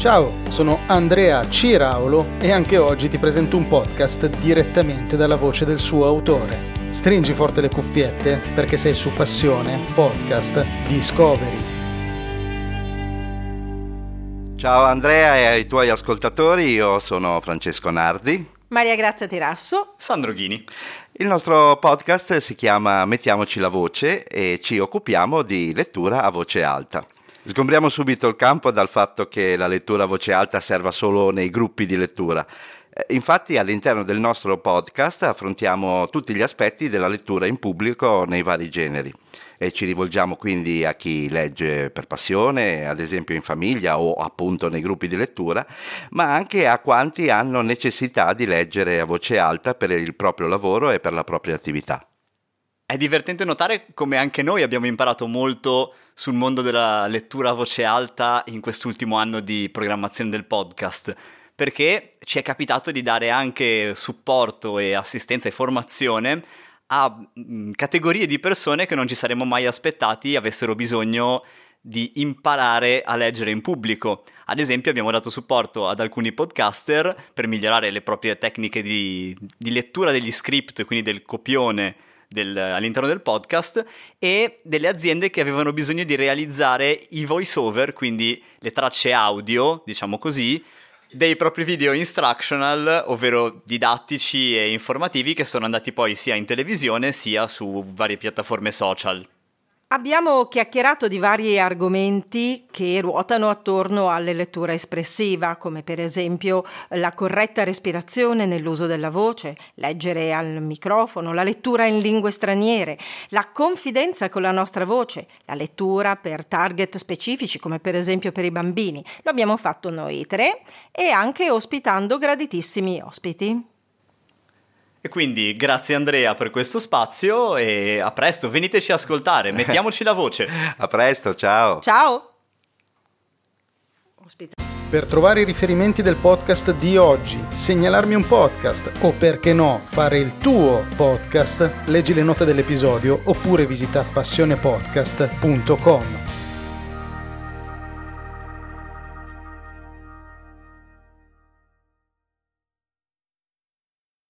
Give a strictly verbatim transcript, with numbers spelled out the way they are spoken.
Ciao, sono Andrea Ciraolo e anche oggi ti presento un podcast direttamente dalla voce del suo autore. Stringi forte le cuffiette perché sei su Passione Podcast Discovery. Ciao Andrea e ai tuoi ascoltatori, io sono Francesco Nardi, Maria Grazia Tirasso, Sandro Ghini. Il nostro podcast si chiama Mettiamoci la voce e ci occupiamo di lettura a voce alta. Sgombriamo subito il campo dal fatto che la lettura a voce alta serva solo nei gruppi di lettura. Infatti all'interno del nostro podcast affrontiamo tutti gli aspetti della lettura in pubblico nei vari generi. E ci rivolgiamo quindi a chi legge per passione, ad esempio in famiglia o appunto nei gruppi di lettura, ma anche a quanti hanno necessità di leggere a voce alta per il proprio lavoro e per la propria attività. È divertente notare come anche noi abbiamo imparato molto sul mondo della lettura a voce alta in quest'ultimo anno di programmazione del podcast, perché ci è capitato di dare anche supporto e assistenza e formazione a categorie di persone che non ci saremmo mai aspettati avessero bisogno di imparare a leggere in pubblico. Ad esempio abbiamo dato supporto ad alcuni podcaster per migliorare le proprie tecniche di, di lettura degli script, quindi del copione del, all'interno del podcast, e delle aziende che avevano bisogno di realizzare i voiceover, quindi le tracce audio, diciamo così, dei propri video instructional, ovvero didattici e informativi, che sono andati poi sia in televisione sia su varie piattaforme social. Abbiamo chiacchierato di vari argomenti che ruotano attorno alla lettura espressiva, come per esempio la corretta respirazione nell'uso della voce, leggere al microfono, la lettura in lingue straniere, la confidenza con la nostra voce, la lettura per target specifici, come per esempio per i bambini. Lo abbiamo fatto noi tre e anche ospitando graditissimi ospiti. E quindi grazie Andrea per questo spazio e a presto, veniteci a ascoltare, mettiamoci la voce. A presto, ciao. Ciao. Per trovare i riferimenti del podcast di oggi, segnalarmi un podcast o perché no fare il tuo podcast, leggi le note dell'episodio oppure visita passionepodcast punto com.